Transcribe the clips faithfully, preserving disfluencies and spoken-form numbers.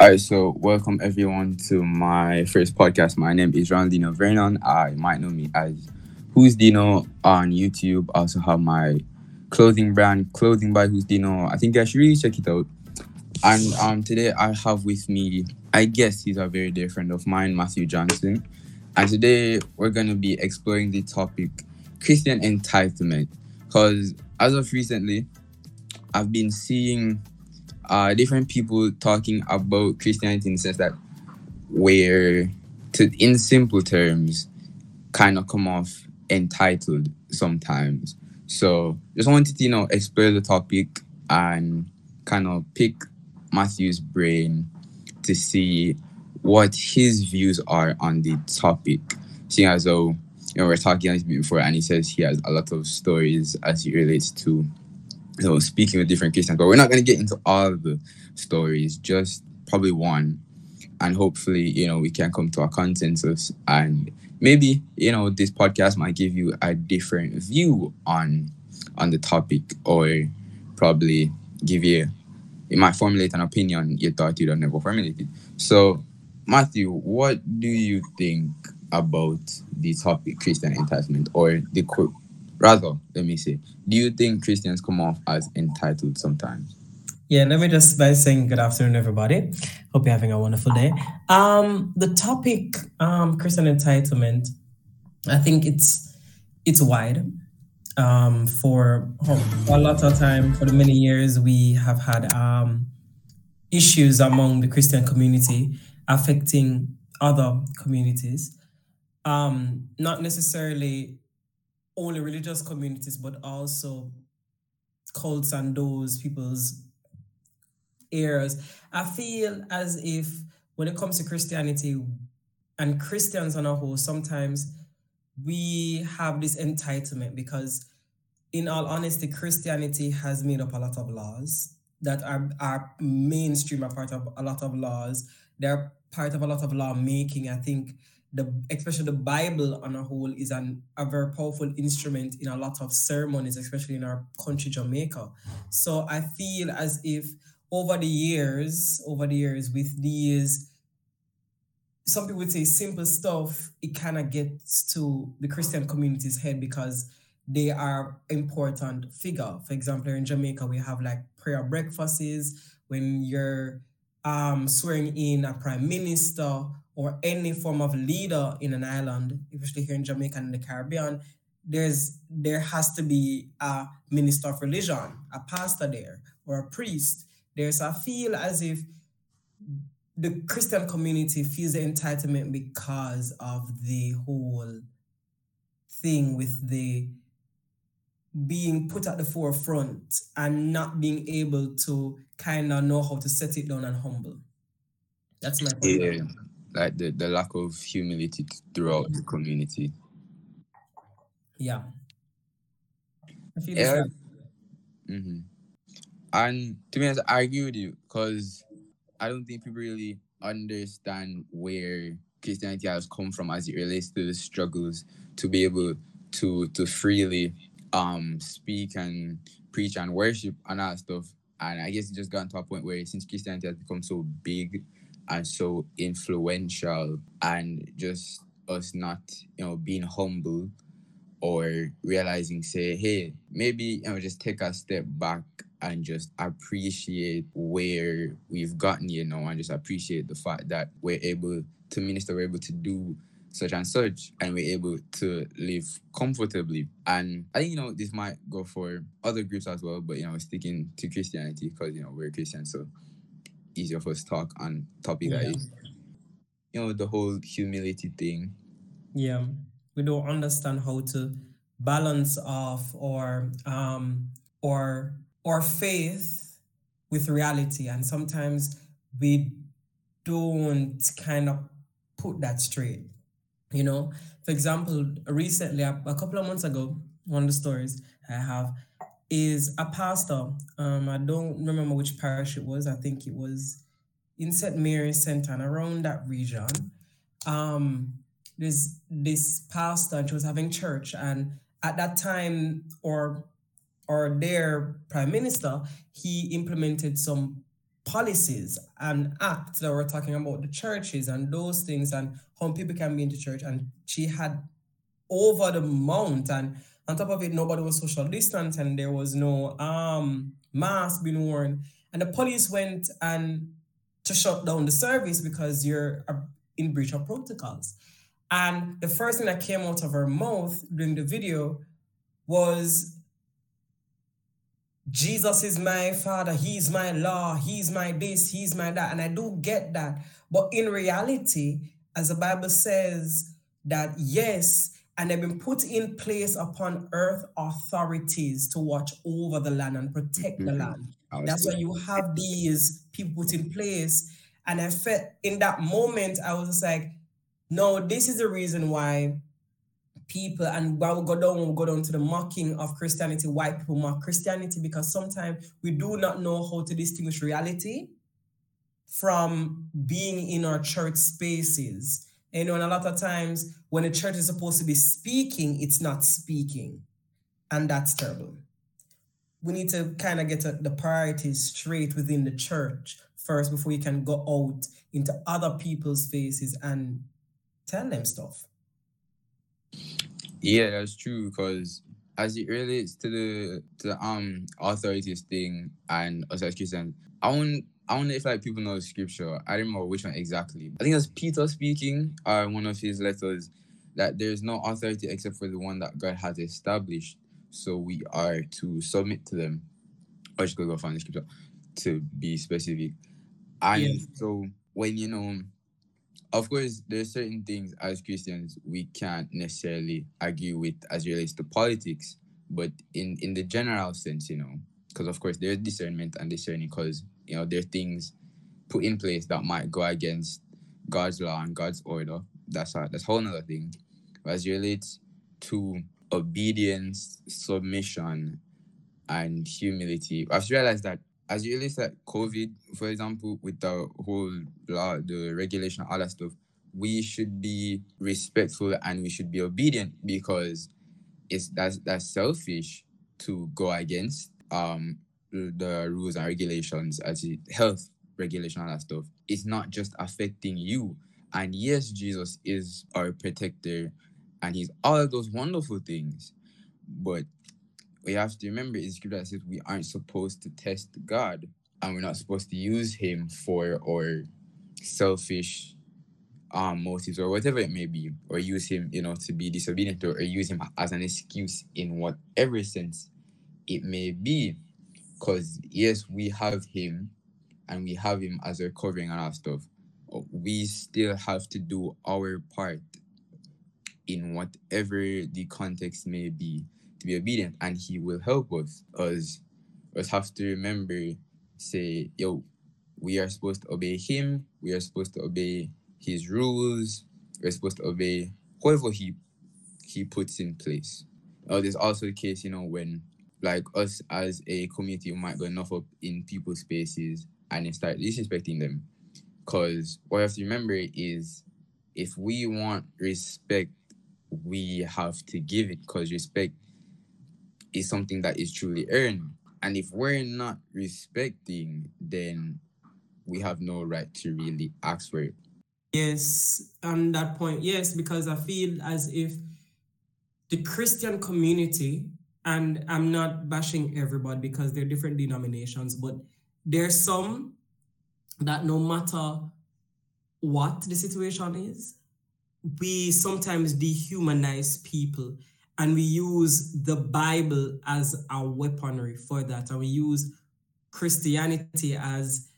All right, so welcome everyone to my first podcast. My name is Ronaldino Vernon. Uh, you might know me as Who's Dino on YouTube. I also have my clothing brand, Clothing by Who's Dino. I think you should really check it out. And um, today I have with me, I guess he's a very dear friend of mine, Matthew Johnson. And today we're going to be exploring the topic, Christian entitlement. Because as of recently, I've been seeing Uh, different people talking about Christianity in the sense that we're, to, in simple terms, kind of come off entitled sometimes. So just wanted to, you know, explore the topic and kind of pick Matthew's brain to see what his views are on the topic. Seeing as though, you know, we're talking a little bit before and he says he has a lot of stories as it relates to So speaking with different Christians, but we're not going to get into all the stories, just probably one. And hopefully, you know, we can come to a consensus and maybe, you know, this podcast might give you a different view on on the topic, or probably give you, it might formulate an opinion you thought you'd never formulated. So Matthew, what do you think about the topic Christian entitlement, or the quote? Rather, let me say, do you think Christians come off as entitled sometimes? Yeah, let me just by saying good afternoon, everybody. Hope you're having a wonderful day. Um, the topic, um, Christian entitlement, I think it's it's wide. Um, for, for a lot of time, for the many years, we have had um, issues among the Christian community affecting other communities. Um, not necessarily only religious communities, but also cults and those people's eras. I feel as if when it comes to Christianity and Christians on a whole, sometimes we have this entitlement because, in all honesty, Christianity has made up a lot of laws that are, are mainstream, are part of a lot of laws. They're part of a lot of law making, I think. The, especially the Bible on a whole is an, a very powerful instrument in a lot of ceremonies, especially in our country, Jamaica. So I feel as if over the years, over the years with these, some people would say simple stuff, it kind of gets to the Christian community's head because they are important figure. For example, in Jamaica, we have like prayer breakfasts when you're um, swearing in a prime minister or any form of leader in an island, especially here in Jamaica and the Caribbean, there's there has to be a minister of religion, a pastor there, or a priest. There's I feel as if the Christian community feels the entitlement because of the whole thing with the being put at the forefront and not being able to kind of know how to set it down and humble. That's my point. Yeah. Like the, the lack of humility throughout the community. Yeah. I feel yeah. Mm-hmm. And to be honest, I agree with you because I don't think people really understand where Christianity has come from as it relates to the struggles to be able to to freely um speak and preach and worship and all that stuff. And I guess it just got to a point where since Christianity has become so big and so influential, and just us not, you know, being humble or realizing, say, hey, maybe, you know, just take a step back and just appreciate where we've gotten, you know, and just appreciate the fact that we're able to minister, we're able to do such and such, and we're able to live comfortably. And I think, you know, this might go for other groups as well, but, you know, sticking to Christianity because, you know, we're Christians, so easier for us to talk on topic that yeah. is, you know, the whole humility thing. Yeah, we don't understand how to balance off or um or or faith with reality, and sometimes we don't kind of put that straight. You know, for example, recently, a, a couple of months ago, one of the stories I have is a pastor. Um, I don't remember which parish it was. I think it was in Saint Mary's Center and around that region. Um, there's this pastor, and she was having church. And at that time, or or their prime minister, he implemented some policies and acts that we're talking about, the churches and those things and how people can be into church. And she had over the mount, and on top of it, nobody was social distant, and there was no um mask being worn. And the police went and to shut down the service because you're in breach of protocols. And the first thing that came out of her mouth during the video was, Jesus is my Father, He's my law, He's my this, He's my that. And I do get that. But in reality, as the Bible says, that yes, and they've been put in place upon earth authorities to watch over the land and protect mm-hmm. the land. That's why you have these people put in place. And I felt in that moment, I was just like, no, this is the reason why people, and why we go down, we go down to the mocking of Christianity, why people mock Christianity, because sometimes we do not know how to distinguish reality from being in our church spaces. You know, and a lot of times when a church is supposed to be speaking, it's not speaking. And that's terrible. We need to kind of get a, the priorities straight within the church first before you can go out into other people's faces and tell them stuff. Yeah, that's true, because as it relates to the to the um authorities thing and us as Christians, I won't I don't know if like people know scripture. I don't remember which one exactly. I think that's Peter speaking uh, in one of his letters that there is no authority except for the one that God has established. So we are to submit to them. I just gotta go find the scripture to be specific. And yeah. So when you know, of course, there are certain things as Christians we can't necessarily argue with as it relates to politics, but in, in the general sense, you know, because of course there's discernment and discerning, because you know, there are things put in place that might go against God's law and God's order. That's a, that's a whole nother thing. But as it relates to obedience, submission, and humility, I've realized that as it relates to like COVID, for example, with the whole law, the regulation, all that stuff, we should be respectful and we should be obedient, because it's that's that's selfish to go against um. the rules and regulations, as it, health regulation and that stuff. It's not just affecting you. And yes, Jesus is our protector and he's all of those wonderful things. But we have to remember in scripture that says we aren't supposed to test God, and we're not supposed to use him for our selfish um, motives or whatever it may be, or use him, you know, to be disobedient, or, or use him as an excuse in whatever sense it may be. Because, yes, we have him and we have him as our covering and our stuff. We still have to do our part in whatever the context may be to be obedient, and he will help us. Us, us have to remember, say, yo, we are supposed to obey him. We are supposed to obey his rules. We're supposed to obey whoever he, he puts in place. Oh, there's also the case, you know, when like us as a community, we might go enough up in people's spaces and then start disrespecting them. Because what you have to remember is if we want respect, we have to give it, because respect is something that is truly earned. And if we're not respecting, then we have no right to really ask for it. Yes, on that point, yes, because I feel as if the Christian community, and I'm not bashing everybody because they're different denominations, but there's some that no matter what the situation is, we sometimes dehumanize people, and we use the Bible as a weaponry for that. And we use Christianity as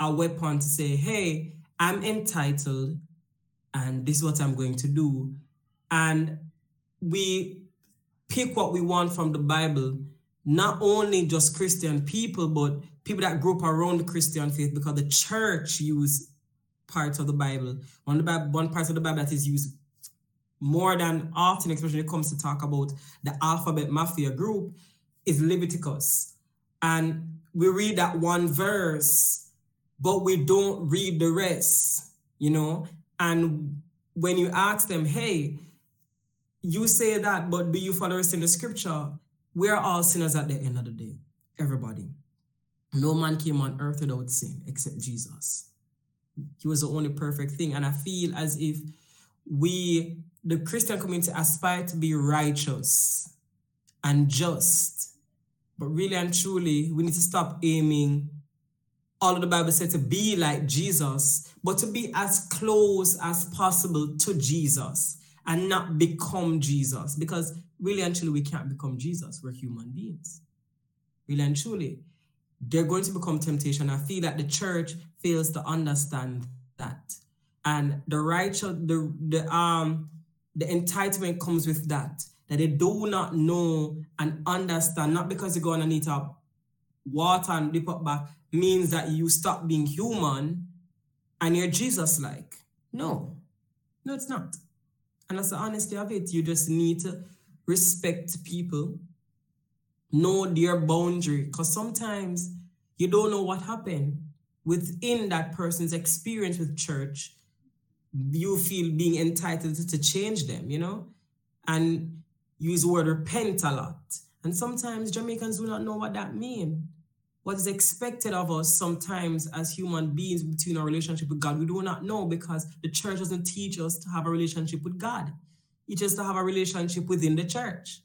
a weapon to say, hey, I'm entitled and this is what I'm going to do. And we pick what we want from the Bible, not only just Christian people, but people that grew up around the Christian faith, because the church used parts of the Bible. One of the Bible, one part of the Bible that is used more than often, especially when it comes to talk about the alphabet mafia group, is Leviticus. And we read that one verse, but we don't read the rest, you know? And when you ask them, hey, you say that, but do you follow us in the scripture? We're all sinners at the end of the day, everybody. No man came on earth without sin except Jesus. He was the only perfect thing. And I feel as if we, the Christian community, aspire to be righteous and just. But really and truly, we need to stop aiming, all of the Bible said, to be like Jesus, but to be as close as possible to Jesus and not become Jesus. Because really and truly, we can't become Jesus. We're human beings. Really and truly, they're going to become temptation. I feel that the church fails to understand that. And the righteous, the, the, um, the entitlement comes with that, that they do not know and understand, not because you're going to need to water and dip up back, means that you stop being human and you're Jesus-like. No, no, it's not. And that's the honesty of it. You just need to respect people, know their boundary, because sometimes you don't know what happened within that person's experience with church. You feel being entitled to change them, you know, and use the word repent a lot. And sometimes Jamaicans do not know what that means. What is expected of us sometimes as human beings between our relationship with God, we do not know, because the church doesn't teach us to have a relationship with God. It just to have a relationship within the church.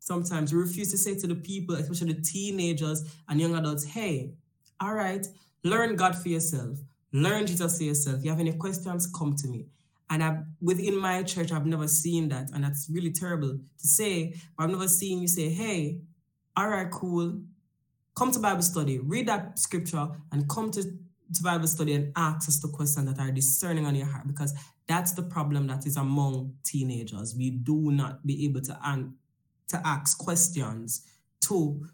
Sometimes we refuse to say to the people, especially the teenagers and young adults, hey, all right, learn God for yourself. Learn Jesus for yourself. If you have any questions, come to me. And I, within my church, I've never seen that. And that's really terrible to say. But I've never seen you say, hey, all right, cool. Come to Bible study, read that scripture, and come to, to Bible study and ask us the questions that are discerning on your heart. Because that's the problem that is among teenagers. We do not be able to, an, to ask questions to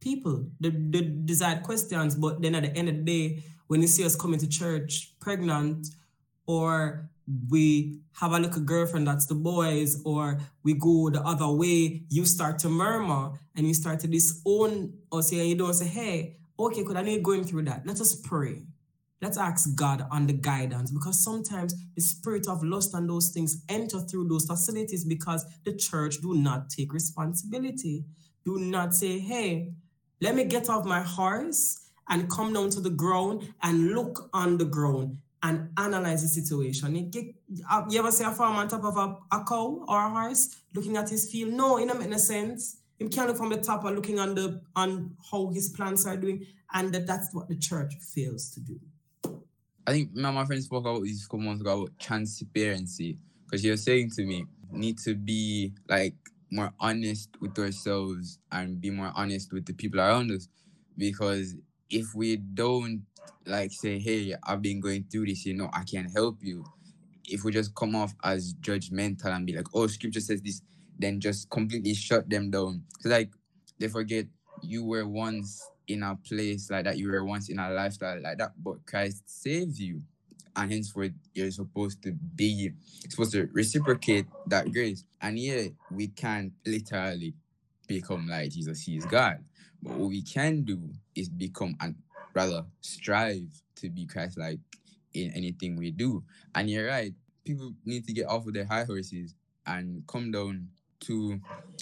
people, the, the desired questions. But then at the end of the day, when you see us coming to church pregnant, or we have a little girlfriend that's the boys, or we go the other way, you start to murmur and you start to disown us. And you don't say, hey, okay, because I know you're going through that. Let us pray. Let's ask God on the guidance, because sometimes the spirit of lust and those things enter through those facilities because the church do not take responsibility. Do not say, hey, let me get off my horse and come down to the ground and look on the ground and analyze the situation. You ever see a farmer on top of a, a cow or a horse looking at his field? No, it doesn't make no sense. He can't look from the top or looking on the on how his plants are doing, and that, that's what the church fails to do. I think my, my friend spoke about this a couple months ago about transparency, because she was saying to me, need to be like more honest with ourselves and be more honest with the people around us, because if we don't like say, hey, I've been going through this, you know, I can't help you. If we just come off as judgmental and be like, oh, scripture says this, then just completely shut them down. Because like they forget you were once in a place like that, you were once in a lifestyle like that, but Christ saved you. And henceforth, you're supposed to be, supposed to reciprocate that grace. And yeah, we can't literally become like Jesus, he is God. But what we can do is become an rather strive to be Christ-like in anything we do. And you're right, people need to get off of their high horses and come down to,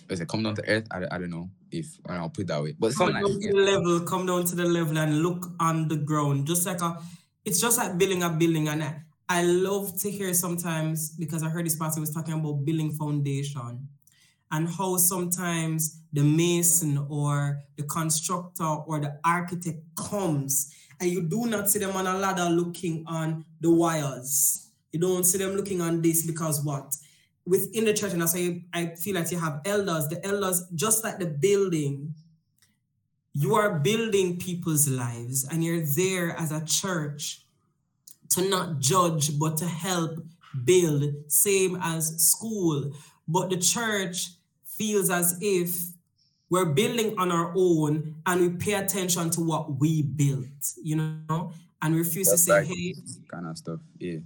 let's say, come down to earth. I, I don't know if I'll put it that way, but come down like, to the level, come down to the level and look on the ground. Just like a, it's just like building a building. And I, I love to hear sometimes, because I heard this pastor was talking about building foundation and how sometimes the mason or the constructor or the architect comes and you do not see them on a ladder looking on the wires. You don't see them looking on this, because what? Within the church, and that's why I feel like you have elders. The elders, just like the building, you are building people's lives and you're there as a church to not judge, but to help build, same as school. But the church feels as if we're building on our own and we pay attention to what we built, you know, and refuse That's to say, like, hey, kind of stuff. Yeah.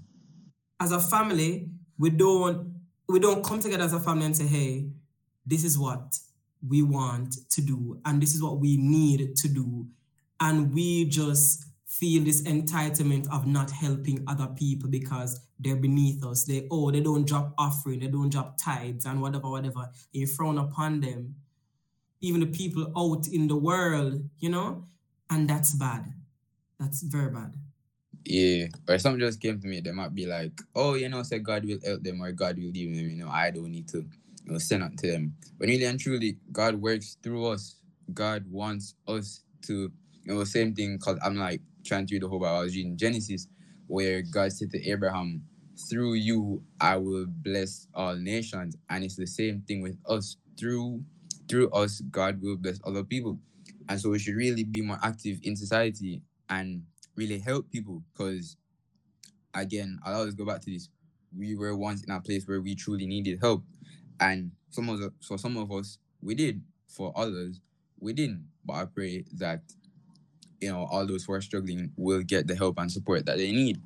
As a family, we don't we don't come together as a family and say, hey, this is what we want to do and this is what we need to do. And we just feel this entitlement of not helping other people because they're beneath us. They, oh, they don't drop offering, they don't drop tithes and whatever, whatever. You frown upon them. Even the people out in the world, you know, And that's bad. That's very bad. Yeah. Or something just came to me, they might be like, oh, you know, say God will help them or God will leave them, you know, I don't need to, you know, send out to them. But really and truly, God works through us. God wants us to, you know, same thing, because I'm like trying to read the whole Bible. I was reading Genesis, where God said to Abraham, through you, I will bless all nations. And it's the same thing with us. Through through us, God will bless other people. And so we should really be more active in society and really help people, because, again, I'll always go back to this. We were once in a place where we truly needed help. And some of the, for some of us, we did. For others, we didn't. But I pray that, you know, all those who are struggling will get the help and support that they need.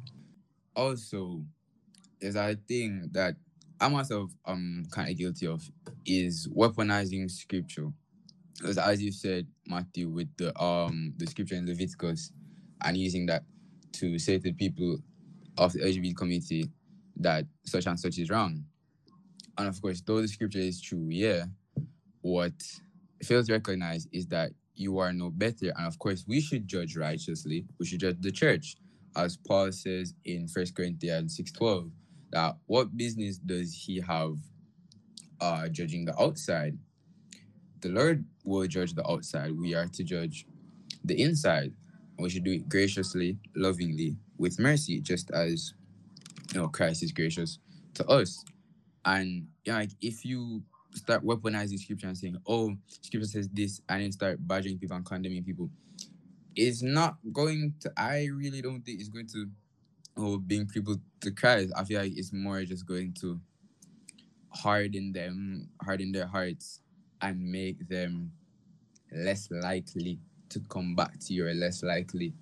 Also, there's a thing that I myself am kind of guilty of, is weaponizing scripture. Because as you said, Matthew, with the um the scripture in Leviticus, and using that to say to people of the L G B T community that such and such is wrong. And of course, though the scripture is true, yeah, what fails to recognize is that you are no better. And of course, we should judge righteously. We should judge the church. As Paul says in First Corinthians six twelve, that what business does he have uh, judging the outside? The Lord will judge the outside. We are to judge the inside. We should do it graciously, lovingly, with mercy, just as, you know, Christ is gracious to us. And yeah, like if you start weaponizing scripture and saying, oh, scripture says this, and then start badgering people and condemning people, it's not going to, I really don't think it's going to oh, bring people to Christ. I feel like it's more just going to harden them, harden their hearts, and make them less likely to come back to you, or less likely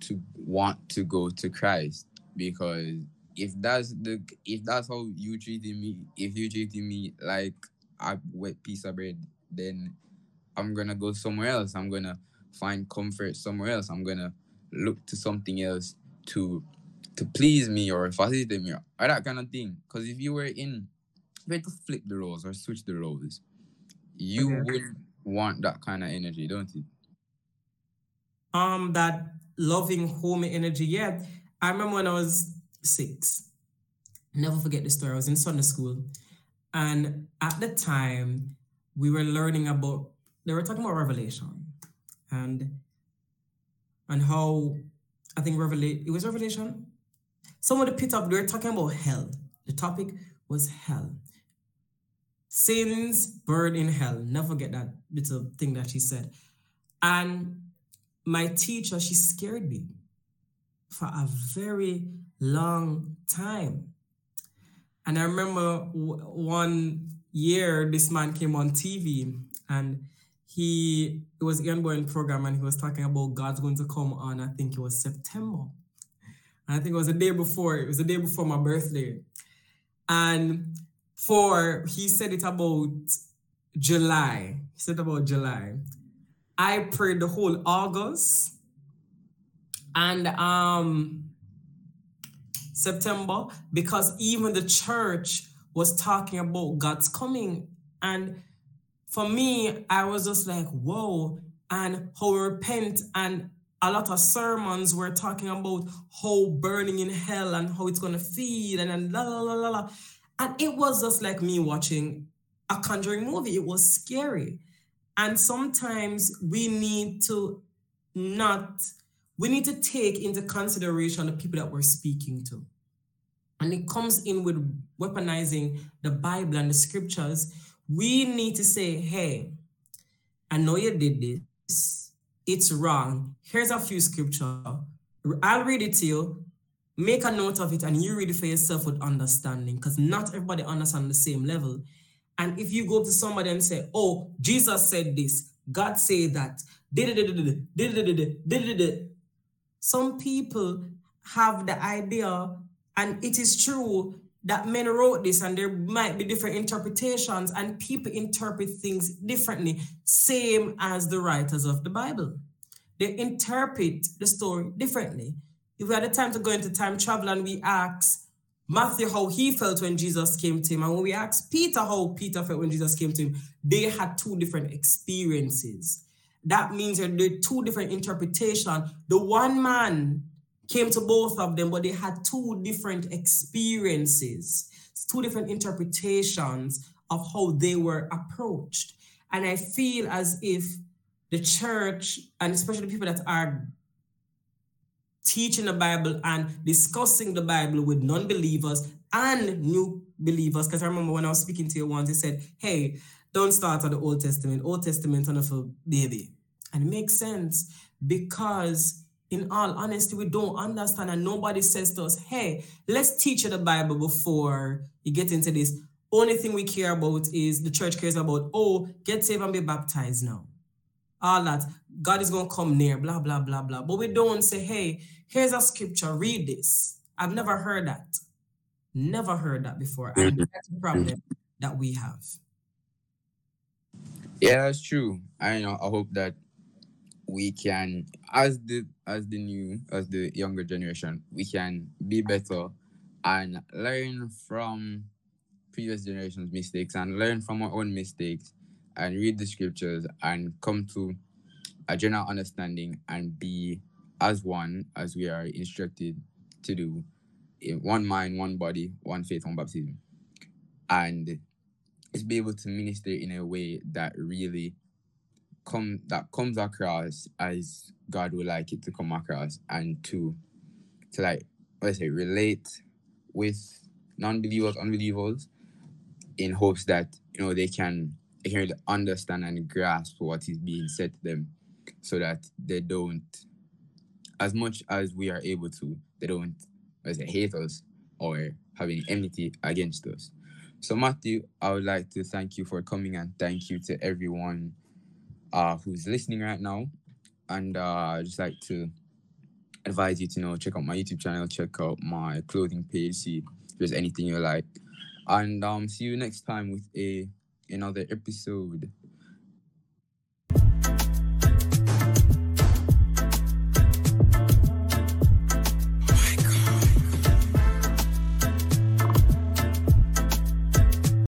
to want to go to Christ. Because if that's the if that's how you treating me, if you treating me like a wet piece of bread, then I'm gonna go somewhere else. I'm gonna find comfort somewhere else. I'm gonna look to something else to to please me or facilitate me, or that kind of thing. Because if you were in, you had to flip the roles or switch the roles, you okay. would want that kind of energy, don't you? Um, that loving, homey energy. Yeah, I remember when I was six. Never forget the story. I was in Sunday school, and at the time, we were learning about. They were talking about Revelation, and and how I think Revelation. It was Revelation. Some of the pit up. They were talking about hell. The topic was hell. Sins buried in hell. Never forget that little thing that she said. And my teacher, she scared me for a very long time. And I remember w- one year, this man came on T V, and he, it was an ongoing program, and he was talking about God's going to come on, I think it was September. And I think it was the day before, it was the day before my birthday. And for, he said it about July. He said about July. I prayed the whole August and um, September, because even the church was talking about God's coming. And for me, I was just like, whoa, and how we repent. And a lot of sermons were talking about how burning in hell and how it's going to feed and, and la, la, la, la, la. And it was just like me watching a Conjuring movie. It was scary. And sometimes we need to not, we need to take into consideration the people that we're speaking to. And it comes in with weaponizing the Bible and the scriptures. We need to say, hey, I know you did this. It's wrong. Here's a few scripture. I'll read it to you. Make a note of it, and you read it for yourself with understanding, because not everybody understands the same level. And if you go to somebody and say, oh, Jesus said this, God said that, some people have the idea, and it is true that men wrote this, and there might be different interpretations, and people interpret things differently, same as the writers of the Bible. They interpret the story differently. If we had the time to go into time travel and we ask Matthew how he felt when Jesus came to him, and when we asked Peter how Peter felt when Jesus came to him, they had two different experiences. That means that there are two different interpretations. The one man came to both of them, but they had two different experiences, two different interpretations of how they were approached. And I feel as if the church, and especially people that are teaching the Bible and discussing the Bible with non-believers and new believers, because I remember when I was speaking to you once, they said, hey, don't start at the Old Testament. Old Testament enough for baby. And it makes sense, because in all honesty, we don't understand, and nobody says to us, hey, let's teach you the Bible before you get into this. Only thing we care about is, the church cares about, oh, get saved and be baptized now. All that. God is going to come near, blah, blah, blah, blah. But we don't say, hey, here's a scripture, read this. I've never heard that. Never heard that before. And that's the problem that we have. Yeah, that's true. I you know. I hope that we can, as the as the new, as the younger generation, we can be better and learn from previous generations' mistakes and learn from our own mistakes and read the scriptures and come to a general understanding and be as one as we are instructed to do, in one mind, one body, one faith, one baptism. And is be able to minister in a way that really come that comes across as God would like it to come across, and to to like let's say relate with non-believers, unbelievers, in hopes that you know they can they can really understand and grasp what is being said to them, so that they don't, as much as we are able to, they don't let's say hate us or have any enmity against us. So, Matthew, I would like to thank you for coming, and thank you to everyone uh, who's listening right now. And uh, I'd just like to advise you to you know, check out my YouTube channel, check out my clothing page, see if there's anything you like. And um, see you next time with a another episode.